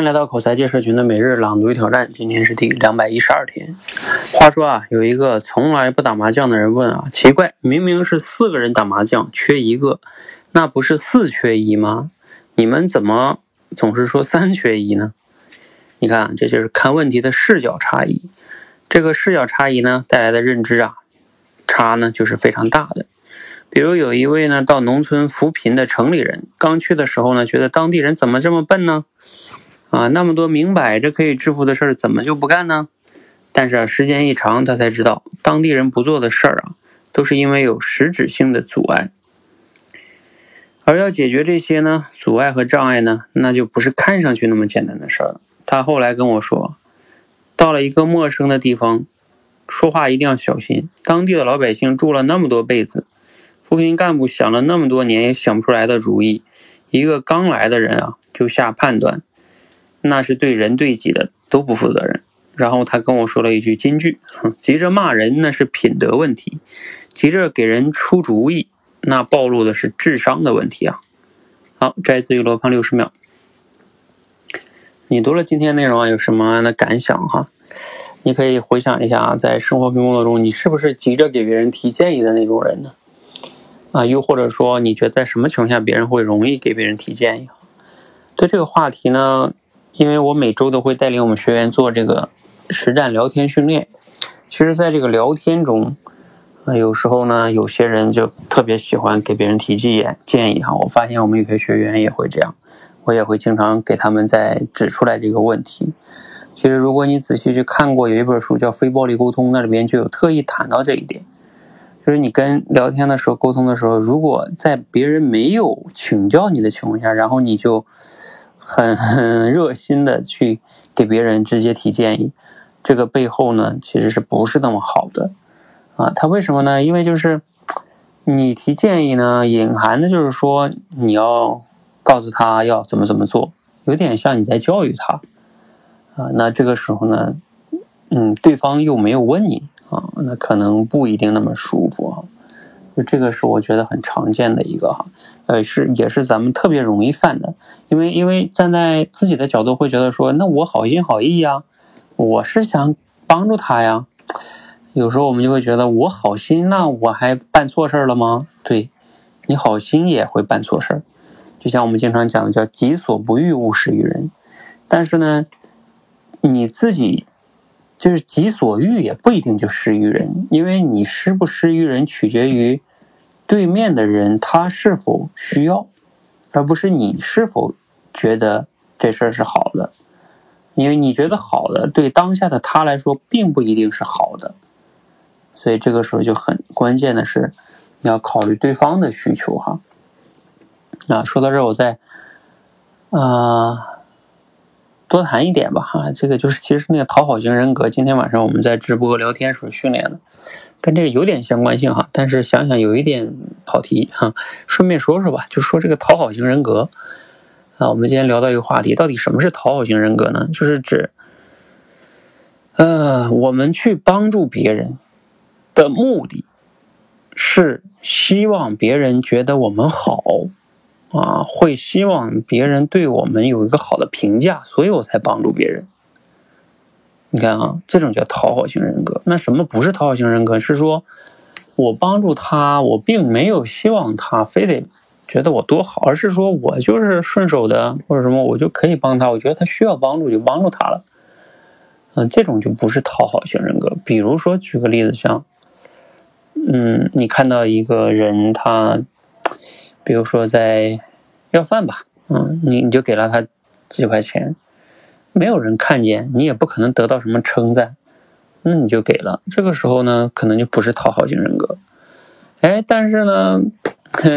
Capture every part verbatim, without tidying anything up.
欢迎来到口才界社群的每日朗读挑战，今天是第两百一十二天。话说啊，有一个从来不打麻将的人问啊，奇怪，明明是四个人打麻将，缺一个，那不是四缺一吗？你们怎么总是说三缺一呢？你看，这就是看问题的视角差异。这个视角差异呢，带来的认知啊，差呢就是非常大的。比如有一位呢到农村扶贫的城里人，刚去的时候呢，觉得当地人怎么这么笨呢？啊，那么多明摆着可以致富的事儿，怎么就不干呢？但是啊，时间一长，他才知道当地人不做的事儿啊，都是因为有实质性的阻碍。而要解决这些呢阻碍和障碍呢，那就不是看上去那么简单的事儿了。他后来跟我说，到了一个陌生的地方，说话一定要小心。当地的老百姓住了那么多辈子，扶贫干部想了那么多年也想不出来的主意，一个刚来的人啊就下判断，那是对人对己的都不负责任。然后他跟我说了一句金句，急着骂人那是品德问题，急着给人出主意，那暴露的是智商的问题啊。好，摘自于罗胖六十秒。你读了今天内容啊，有什么样的感想哈、啊？你可以回想一下啊，在生活跟工作中，你是不是急着给别人提建议的那种人呢？啊，又或者说你觉得在什么情况下别人会容易给别人提建议？对这个话题呢，因为我每周都会带领我们学员做这个实战聊天训练。其实在这个聊天中、呃、有时候呢有些人就特别喜欢给别人提建议哈。我发现我们有些学员也会这样，我也会经常给他们再指出来这个问题。其实如果你仔细去看过有一本书叫《非暴力沟通》，那里边就有特意谈到这一点，就是你跟聊天的时候沟通的时候，如果在别人没有请教你的情况下，然后你就很, 很热心的去给别人直接提建议，这个背后呢其实是不是那么好的啊？他为什么呢？因为就是你提建议呢，隐含的就是说你要告诉他要怎么怎么做，有点像你在教育他啊。那这个时候呢，嗯，对方又没有问你啊，那可能不一定那么舒服啊。就这个是我觉得很常见的一个哈，呃，是也是咱们特别容易犯的，因为因为站在自己的角度会觉得说，那我好心好意呀，我是想帮助他呀，有时候我们就会觉得我好心，那我还办错事了吗？对，你好心也会办错事，就像我们经常讲的叫己所不欲，勿施于人。但是呢，你自己就是己所欲也不一定就施于人，因为你施不施于人取决于对面的人他是否需要，而不是你是否觉得这事儿是好的。因为你觉得好的对当下的他来说并不一定是好的，所以这个时候就很关键的是你要考虑对方的需求哈。啊，说到这儿我再啊、呃多谈一点吧哈，这个就是其实是那个讨好型人格，今天晚上我们在直播聊天所训练的，跟这个有点相关性哈，但是想想有一点跑题哈，顺便说说吧，就说这个讨好型人格啊，我们今天聊到一个话题，到底什么是讨好型人格呢？就是指，呃，我们去帮助别人的目的是希望别人觉得我们好。啊，会希望别人对我们有一个好的评价，所以我才帮助别人。你看啊，这种叫讨好型人格。那什么不是讨好型人格？是说我帮助他，我并没有希望他非得觉得我多好，而是说我就是顺手的或者什么，我就可以帮他，我觉得他需要帮助就帮助他了。嗯、呃，这种就不是讨好型人格。比如说，举个例子，像，嗯，你看到一个人他。比如说在要饭吧，嗯，你你就给了他几块钱，没有人看见，你也不可能得到什么称赞，那你就给了。这个时候呢，可能就不是讨好型人格。哎，但是呢，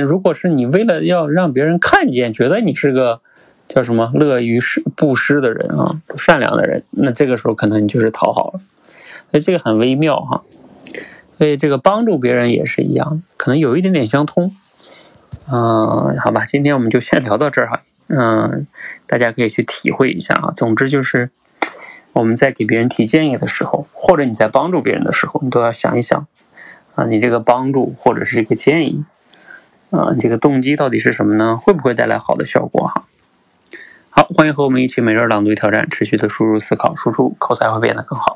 如果是你为了要让别人看见，觉得你是个叫什么乐于布施的人啊，善良的人，那这个时候可能你就是讨好了。所以这个很微妙哈。所以这个帮助别人也是一样，可能有一点点相通。嗯，好吧，今天我们就先聊到这儿哈。嗯，大家可以去体会一下啊。总之就是，我们在给别人提建议的时候，或者你在帮助别人的时候，你都要想一想啊，你这个帮助或者是这个建议，啊，你这个动机到底是什么呢？会不会带来好的效果哈？好，欢迎和我们一起每日朗读挑战，持续的输入、思考、输出，口才会变得更好。